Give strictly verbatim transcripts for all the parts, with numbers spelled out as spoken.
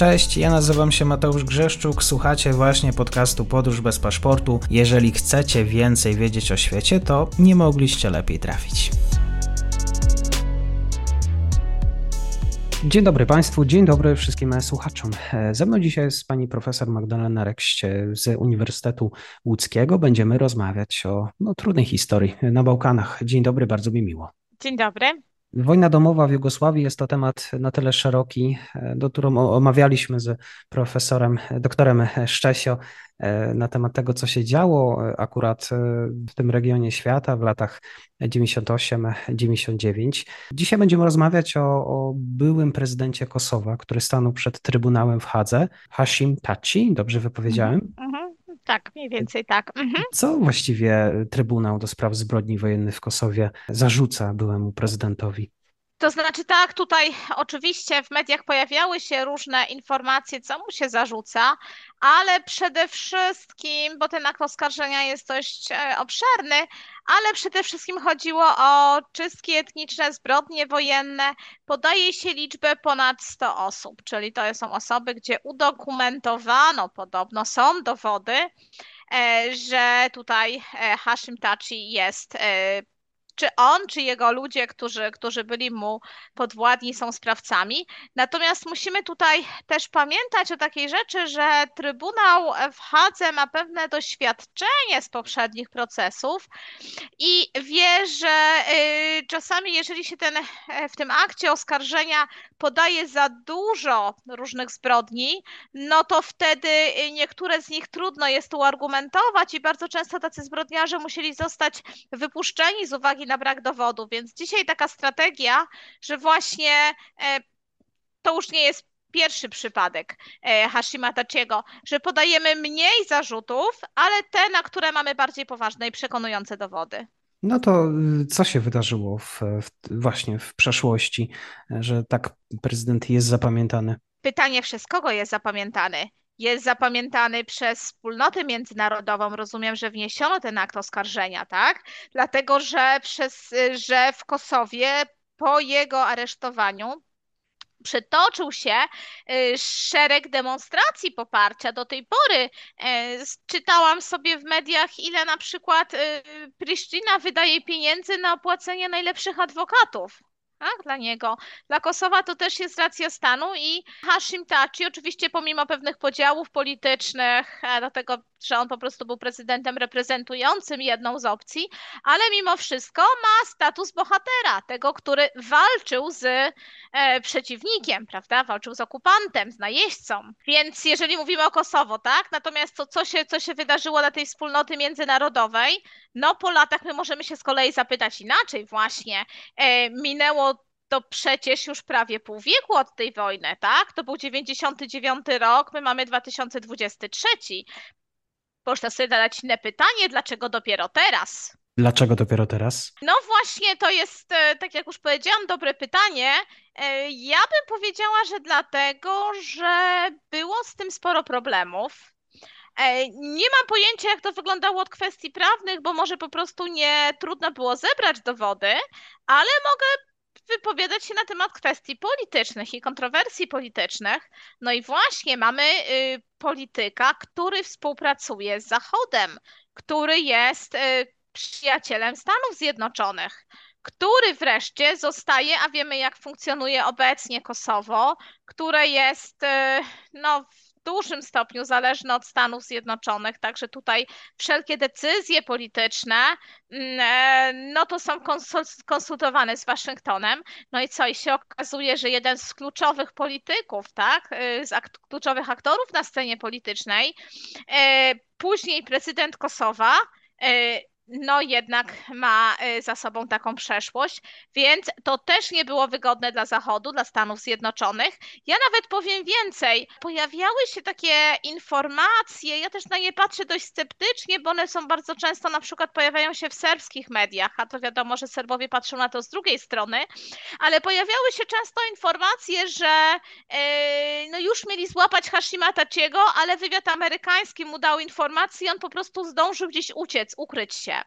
Cześć, ja nazywam się Mateusz Grzeszczuk, słuchacie właśnie podcastu Podróż bez paszportu. Jeżeli chcecie więcej wiedzieć o świecie, to nie mogliście lepiej trafić. Dzień dobry Państwu, dzień dobry wszystkim słuchaczom. Ze mną dzisiaj jest pani profesor Magdalena Rekść z Uniwersytetu Łódzkiego. Będziemy rozmawiać o no, trudnej historii na Bałkanach. Dzień dobry, bardzo mi miło. Dzień dobry. Wojna domowa w Jugosławii jest to temat na tyle szeroki, do którego omawialiśmy z profesorem, doktorem Szczęsio na temat tego, co się działo akurat w tym regionie świata w latach dziewięćdziesiątym ósmym do dziewięćdziesiątego dziewiątego. Dzisiaj będziemy rozmawiać o, o byłym prezydencie Kosowa, który stanął przed Trybunałem w Hadze, Hashim Thaçi, dobrze wypowiedziałem? Mm-hmm. Tak, mniej więcej tak. Mhm. Co właściwie Trybunał do Spraw Zbrodni Wojennych w Kosowie zarzuca byłemu prezydentowi? To znaczy tak, tutaj oczywiście w mediach pojawiały się różne informacje, co mu się zarzuca, ale przede wszystkim, bo ten akt oskarżenia jest dość obszerny, ale przede wszystkim chodziło o czystki etniczne, zbrodnie wojenne. Podaje się liczbę ponad stu osób, czyli to są osoby, gdzie udokumentowano, podobno są dowody, że tutaj Hashim Thaçi jest czy on, czy jego ludzie, którzy, którzy byli mu podwładni, są sprawcami. Natomiast musimy tutaj też pamiętać o takiej rzeczy, że Trybunał w Hadze ma pewne doświadczenie z poprzednich procesów i wie, że czasami jeżeli się ten, w tym akcie oskarżenia podaje za dużo różnych zbrodni, no to wtedy niektóre z nich trudno jest uargumentować i bardzo często tacy zbrodniarze musieli zostać wypuszczeni z uwagi na brak dowodu, więc dzisiaj taka strategia, że właśnie e, to już nie jest pierwszy przypadek e, Hashima Thaçiego, że podajemy mniej zarzutów, ale te, na które mamy bardziej poważne i przekonujące dowody. No to co się wydarzyło w, w, właśnie w przeszłości, że tak prezydent jest zapamiętany? Pytanie przez kogo jest zapamiętany? Jest zapamiętany przez wspólnotę międzynarodową. Rozumiem, że wniesiono ten akt oskarżenia, tak? Dlatego, że, przez, że w Kosowie po jego aresztowaniu przytoczył się szereg demonstracji poparcia. Do tej pory czytałam sobie w mediach, ile na przykład Prisztina wydaje pieniędzy na opłacenie najlepszych adwokatów. Tak, dla niego. Dla Kosowa to też jest racja stanu i Hashim Thaçi oczywiście pomimo pewnych podziałów politycznych, dlatego, że on po prostu był prezydentem reprezentującym jedną z opcji, ale mimo wszystko ma status bohatera, tego, który walczył z e, przeciwnikiem, prawda, walczył z okupantem, z najeźdźcą. Więc jeżeli mówimy o Kosowo, tak, natomiast to, co się, co się wydarzyło dla tej wspólnoty międzynarodowej, no po latach my możemy się z kolei zapytać inaczej właśnie, e, minęło to przecież już prawie pół wieku od tej wojny, tak? To był dziewięćdziesiąty dziewiąty rok, my mamy dwa tysiące dwudziesty trzeci. Można sobie zadać inne pytanie, dlaczego dopiero teraz? Dlaczego dopiero teraz? No właśnie, to jest, tak jak już powiedziałam, dobre pytanie. Ja bym powiedziała, że dlatego, że było z tym sporo problemów. Nie mam pojęcia, jak to wyglądało od kwestii prawnych, bo może po prostu nie trudno było zebrać dowody, ale mogę wypowiadać się na temat kwestii politycznych i kontrowersji politycznych. No i właśnie mamy y, polityka, który współpracuje z Zachodem, który jest y, przyjacielem Stanów Zjednoczonych, który wreszcie zostaje, a wiemy jak funkcjonuje obecnie Kosowo, które jest y, no, w dużym stopniu zależne od Stanów Zjednoczonych, także tutaj wszelkie decyzje polityczne no to są konsultowane z Waszyngtonem, no i co, i się okazuje, że jeden z kluczowych polityków, tak, z akt, kluczowych aktorów na scenie politycznej, później prezydent Kosowa, no jednak ma za sobą taką przeszłość, więc to też nie było wygodne dla Zachodu, dla Stanów Zjednoczonych. Ja nawet powiem więcej, pojawiały się takie informacje, ja też na nie patrzę dość sceptycznie, bo one są bardzo często, na przykład pojawiają się w serbskich mediach, a to wiadomo, że Serbowie patrzą na to z drugiej strony, ale pojawiały się często informacje, że yy, no już mieli złapać Hashima Thaçiego, ale wywiad amerykański mu dał informację, on po prostu zdążył gdzieś uciec, ukryć się.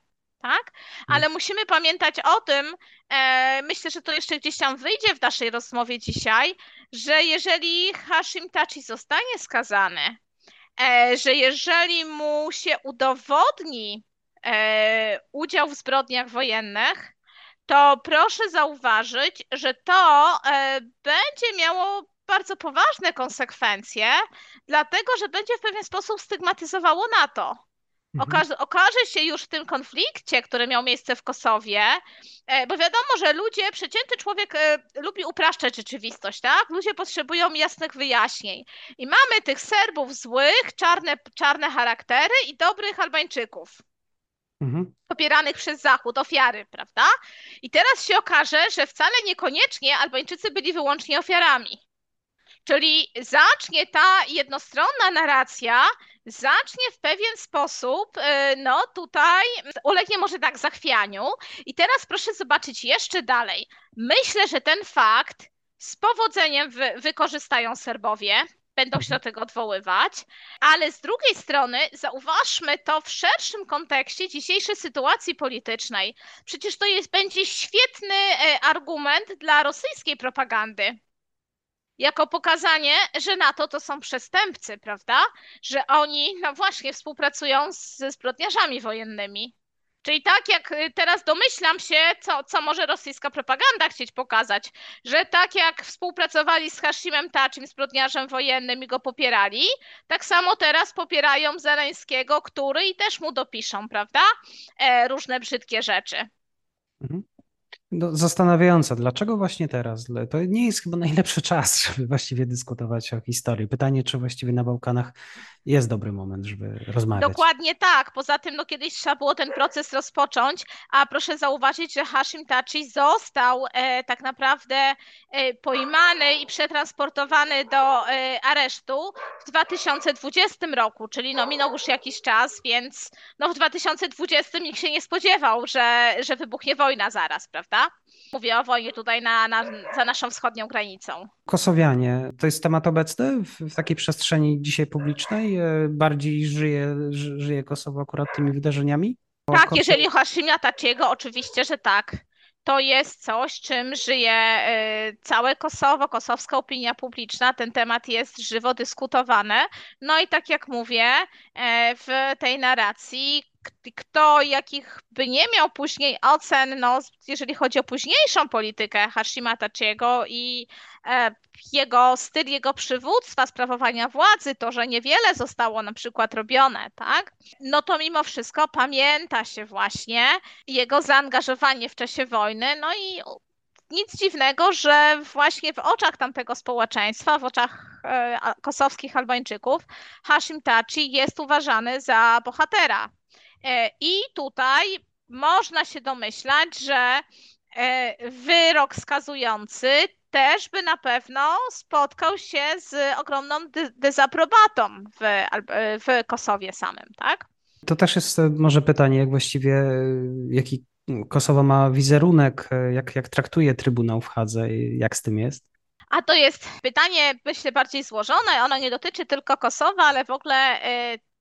tak? Ale musimy pamiętać o tym, e, myślę, że to jeszcze gdzieś tam wyjdzie w naszej rozmowie dzisiaj, że jeżeli Hashim Thaçi zostanie skazany, e, że jeżeli mu się udowodni e, udział w zbrodniach wojennych, to proszę zauważyć, że to e, będzie miało bardzo poważne konsekwencje, dlatego że będzie w pewien sposób stygmatyzowało NATO. Okaże, okaże się już w tym konflikcie, który miał miejsce w Kosowie, bo wiadomo, że ludzie, przeciętny człowiek lubi upraszczać rzeczywistość, tak? Ludzie potrzebują jasnych wyjaśnień. I mamy tych Serbów złych, czarne, czarne charaktery i dobrych Albańczyków. Popieranych przez Zachód, ofiary, prawda? I teraz się okaże, że wcale niekoniecznie Albańczycy byli wyłącznie ofiarami. Czyli zacznie ta jednostronna narracja, zacznie w pewien sposób, no tutaj ulegnie może tak zachwianiu. I teraz proszę zobaczyć jeszcze dalej. Myślę, że ten fakt z powodzeniem wy- wykorzystają Serbowie. Będą się do tego odwoływać, ale z drugiej strony zauważmy to w szerszym kontekście dzisiejszej sytuacji politycznej. Przecież to jest, będzie świetny argument dla rosyjskiej propagandy, jako pokazanie, że NATO to są przestępcy, prawda? Że oni no właśnie współpracują ze zbrodniarzami wojennymi. Czyli tak jak teraz domyślam się, co, co może rosyjska propaganda chcieć pokazać, że tak jak współpracowali z Hashimem Thaçim, zbrodniarzem wojennym i go popierali, tak samo teraz popierają Zeleńskiego, który i też mu dopiszą, prawda, e, różne brzydkie rzeczy. Mhm. No, zastanawiające, dlaczego właśnie teraz? To nie jest chyba najlepszy czas, żeby właściwie dyskutować o historii. Pytanie, czy właściwie na Bałkanach jest dobry moment, żeby rozmawiać. Dokładnie tak. Poza tym no, kiedyś trzeba było ten proces rozpocząć, a proszę zauważyć, że Hashim Thaçi został e, tak naprawdę e, pojmany i przetransportowany do e, aresztu w dwa tysiące dwudziestym roku, czyli no, minął już jakiś czas, więc no, w dwa tysiące dwudziestym nikt się nie spodziewał, że, że wybuchnie wojna zaraz, prawda? Mówię o wojnie tutaj na, na, za naszą wschodnią granicą. Kosowianie, to jest temat obecny w, w takiej przestrzeni dzisiaj publicznej? Bardziej żyje, żyje Kosowo akurat tymi wydarzeniami? O tak, Kosowo... jeżeli o Hashima Thaçiego, oczywiście, że tak. To jest coś, czym żyje całe Kosowo, kosowska opinia publiczna. Ten temat jest żywo dyskutowany. No i tak jak mówię, w tej narracji kto jakich by nie miał później ocen, no, jeżeli chodzi o późniejszą politykę Hashima Thaçiego i e, jego styl, jego przywództwa, sprawowania władzy, to, że niewiele zostało na przykład robione, tak? No to mimo wszystko pamięta się właśnie jego zaangażowanie w czasie wojny, no i nic dziwnego, że właśnie w oczach tamtego społeczeństwa, w oczach e, kosowskich Albańczyków Hashim Thaçi jest uważany za bohatera. I tutaj można się domyślać, że wyrok skazujący też by na pewno spotkał się z ogromną dezaprobatą w, w Kosowie samym, tak? To też jest może pytanie, jak właściwie, jaki Kosowo ma wizerunek, jak, jak traktuje Trybunał w Hadze i jak z tym jest? A to jest pytanie, myślę, bardziej złożone. Ono nie dotyczy tylko Kosowa, ale w ogóle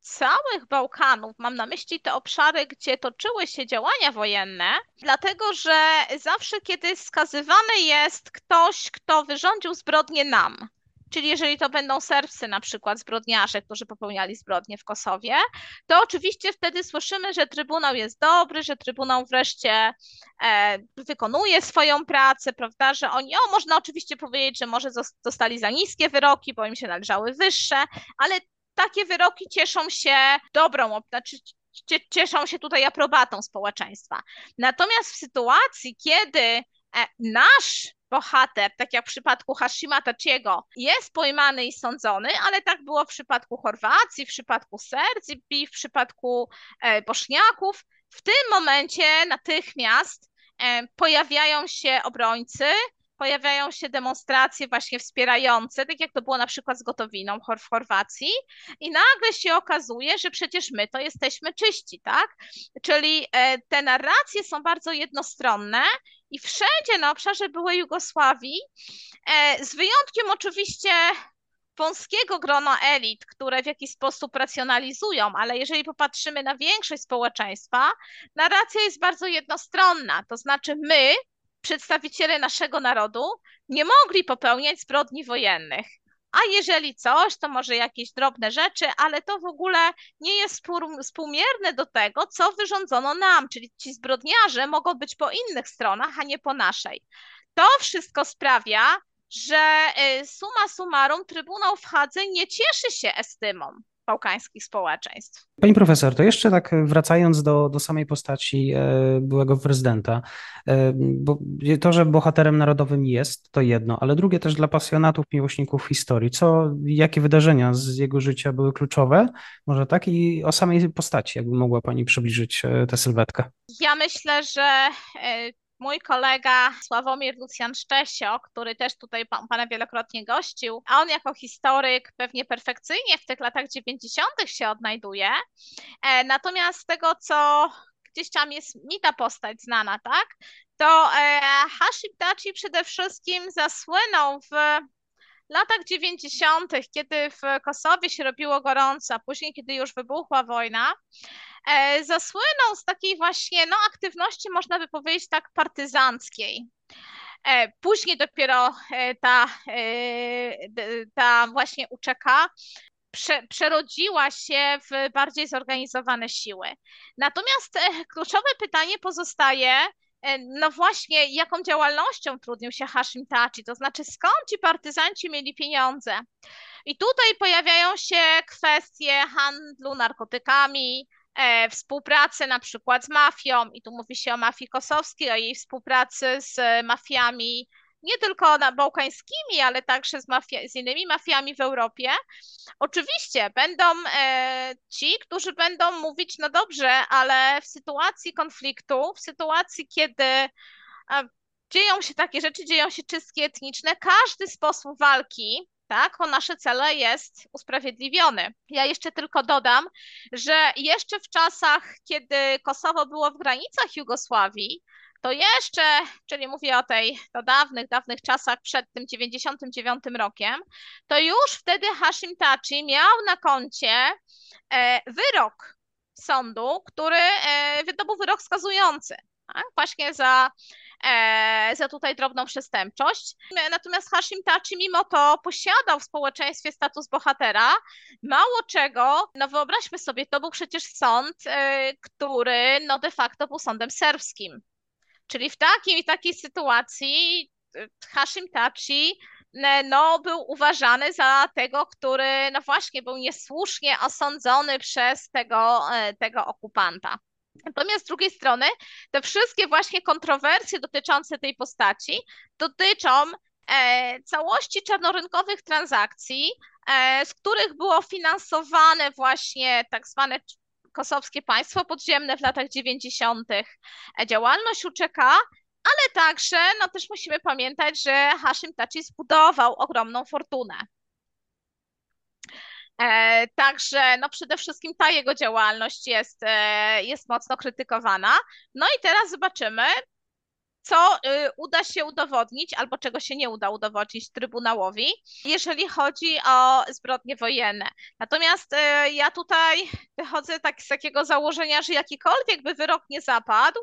całych Bałkanów, mam na myśli te obszary, gdzie toczyły się działania wojenne, dlatego że zawsze, kiedy skazywany jest ktoś, kto wyrządził zbrodnię nam, czyli jeżeli to będą Serbscy na przykład zbrodniarze, którzy popełniali zbrodnie w Kosowie, to oczywiście wtedy słyszymy, że Trybunał jest dobry, że Trybunał wreszcie e, wykonuje swoją pracę, prawda, że oni, o, można oczywiście powiedzieć, że może zostali za niskie wyroki, bo im się należały wyższe, ale takie wyroki cieszą się dobrą, znaczy cieszą się tutaj aprobatą społeczeństwa. Natomiast w sytuacji, kiedy nasz bohater, tak jak w przypadku Hashima Thaçiego, jest pojmany i sądzony, ale tak było w przypadku Chorwacji, w przypadku Serbii, w przypadku Bośniaków, w tym momencie natychmiast pojawiają się obrońcy, pojawiają się demonstracje właśnie wspierające, tak jak to było na przykład z Gotowiną w Chorwacji i nagle się okazuje, że przecież my to jesteśmy czyści, tak? Czyli te narracje są bardzo jednostronne i wszędzie na obszarze byłej Jugosławii, z wyjątkiem oczywiście wąskiego grona elit, które w jakiś sposób racjonalizują, ale jeżeli popatrzymy na większość społeczeństwa, narracja jest bardzo jednostronna, to znaczy my, przedstawiciele naszego narodu, nie mogli popełniać zbrodni wojennych. A jeżeli coś, to może jakieś drobne rzeczy, ale to w ogóle nie jest współmierne do tego, co wyrządzono nam, czyli ci zbrodniarze mogą być po innych stronach, a nie po naszej. To wszystko sprawia, że summa summarum Trybunał w Hadze nie cieszy się estymą bałkańskich społeczeństw. Pani profesor, to jeszcze tak wracając do, do samej postaci byłego prezydenta, bo to, że bohaterem narodowym jest, to jedno, ale drugie też dla pasjonatów, miłośników historii. Co, jakie wydarzenia z jego życia były kluczowe, może tak, i o samej postaci, jakby mogła Pani przybliżyć tę sylwetkę? Ja myślę, że mój kolega Sławomir Lucjan Szczęsio, który też tutaj pan, Pana wielokrotnie gościł, a on jako historyk pewnie perfekcyjnie w tych latach dziewięćdziesiątych się odnajduje. E, natomiast z tego, co gdzieś tam jest mi ta postać znana, tak, to e, Hashim Thaçi przede wszystkim zasłynął w latach dziewięćdziesiątych, kiedy w Kosowie się robiło gorąco, a później, kiedy już wybuchła wojna, zasłynął z takiej właśnie no, aktywności, można by powiedzieć, tak partyzanckiej. Później dopiero ta, ta właśnie U C K prze, przerodziła się w bardziej zorganizowane siły. Natomiast kluczowe pytanie pozostaje, no właśnie, jaką działalnością trudnił się Hashim Thaçi, to znaczy skąd ci partyzanci mieli pieniądze? I tutaj pojawiają się kwestie handlu narkotykami, e, współpracy na przykład z mafią, i tu mówi się o mafii kosowskiej, o jej współpracy z mafiami nie tylko bałkańskimi, ale także z, mafia, z innymi mafiami w Europie. Oczywiście będą e, ci, którzy będą mówić, no dobrze, ale w sytuacji konfliktu, w sytuacji, kiedy e, dzieją się takie rzeczy, dzieją się czystki etniczne, każdy sposób walki, tak, o nasze cele jest usprawiedliwiony. Ja jeszcze tylko dodam, że jeszcze w czasach, kiedy Kosowo było w granicach Jugosławii, to jeszcze, czyli mówię o tej to dawnych, dawnych czasach przed tym dziewięćdziesiątym dziewiątym rokiem, to już wtedy Hashim Thaçi miał na koncie wyrok sądu, który to był wyrok skazujący, tak? Właśnie za, za tutaj drobną przestępczość. Natomiast Hashim Thaçi mimo to posiadał w społeczeństwie status bohatera. Mało czego, no wyobraźmy sobie, to był przecież sąd, który no de facto był sądem serbskim. Czyli w takiej i takiej sytuacji Hashim Thaçi no, był uważany za tego, który no właśnie był niesłusznie osądzony przez tego, tego okupanta. Natomiast z drugiej strony te wszystkie właśnie kontrowersje dotyczące tej postaci dotyczą e, całości czarnorynkowych transakcji, e, z których było finansowane właśnie tak zwane kosowskie państwo podziemne w latach dziewięćdziesiątych, działalność U C K, ale także, no też musimy pamiętać, że Hashim Thaçi zbudował ogromną fortunę. E, także, no przede wszystkim ta jego działalność jest, e, jest mocno krytykowana. No i teraz zobaczymy, co y, uda się udowodnić, albo czego się nie uda udowodnić Trybunałowi, jeżeli chodzi o zbrodnie wojenne. Natomiast y, ja tutaj wychodzę tak z takiego założenia, że jakikolwiek by wyrok nie zapadł,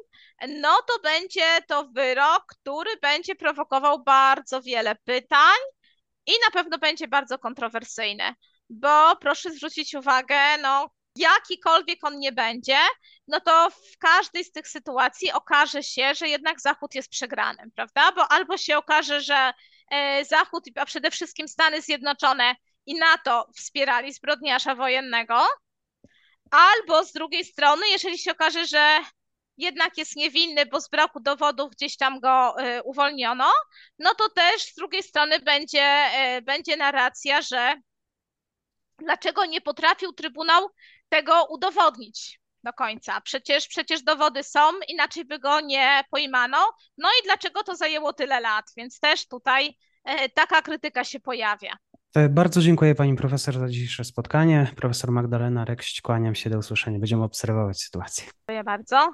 no to będzie to wyrok, który będzie prowokował bardzo wiele pytań i na pewno będzie bardzo kontrowersyjny, bo proszę zwrócić uwagę, no jakikolwiek on nie będzie, no to w każdej z tych sytuacji okaże się, że jednak Zachód jest przegranym, prawda? Bo albo się okaże, że Zachód, a przede wszystkim Stany Zjednoczone i NATO wspierali zbrodniarza wojennego, albo z drugiej strony, jeżeli się okaże, że jednak jest niewinny, bo z braku dowodów gdzieś tam go uwolniono, no to też z drugiej strony będzie, będzie narracja, że dlaczego nie potrafił Trybunał tego udowodnić do końca? Przecież, przecież dowody są, inaczej by go nie pojmano. No i dlaczego to zajęło tyle lat? Więc też tutaj taka krytyka się pojawia. Bardzo dziękuję Pani Profesor za dzisiejsze spotkanie. Profesor Magdalena Rekść, kłaniam się, do usłyszenia. Będziemy obserwować sytuację. Dziękuję bardzo.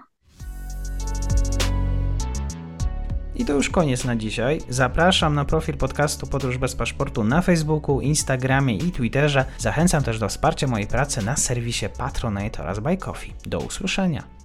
I to już koniec na dzisiaj. Zapraszam na profil podcastu Podróż bez paszportu na Facebooku, Instagramie i Twitterze. Zachęcam też do wsparcia mojej pracy na serwisie Patronite oraz Buy Coffee. Do usłyszenia.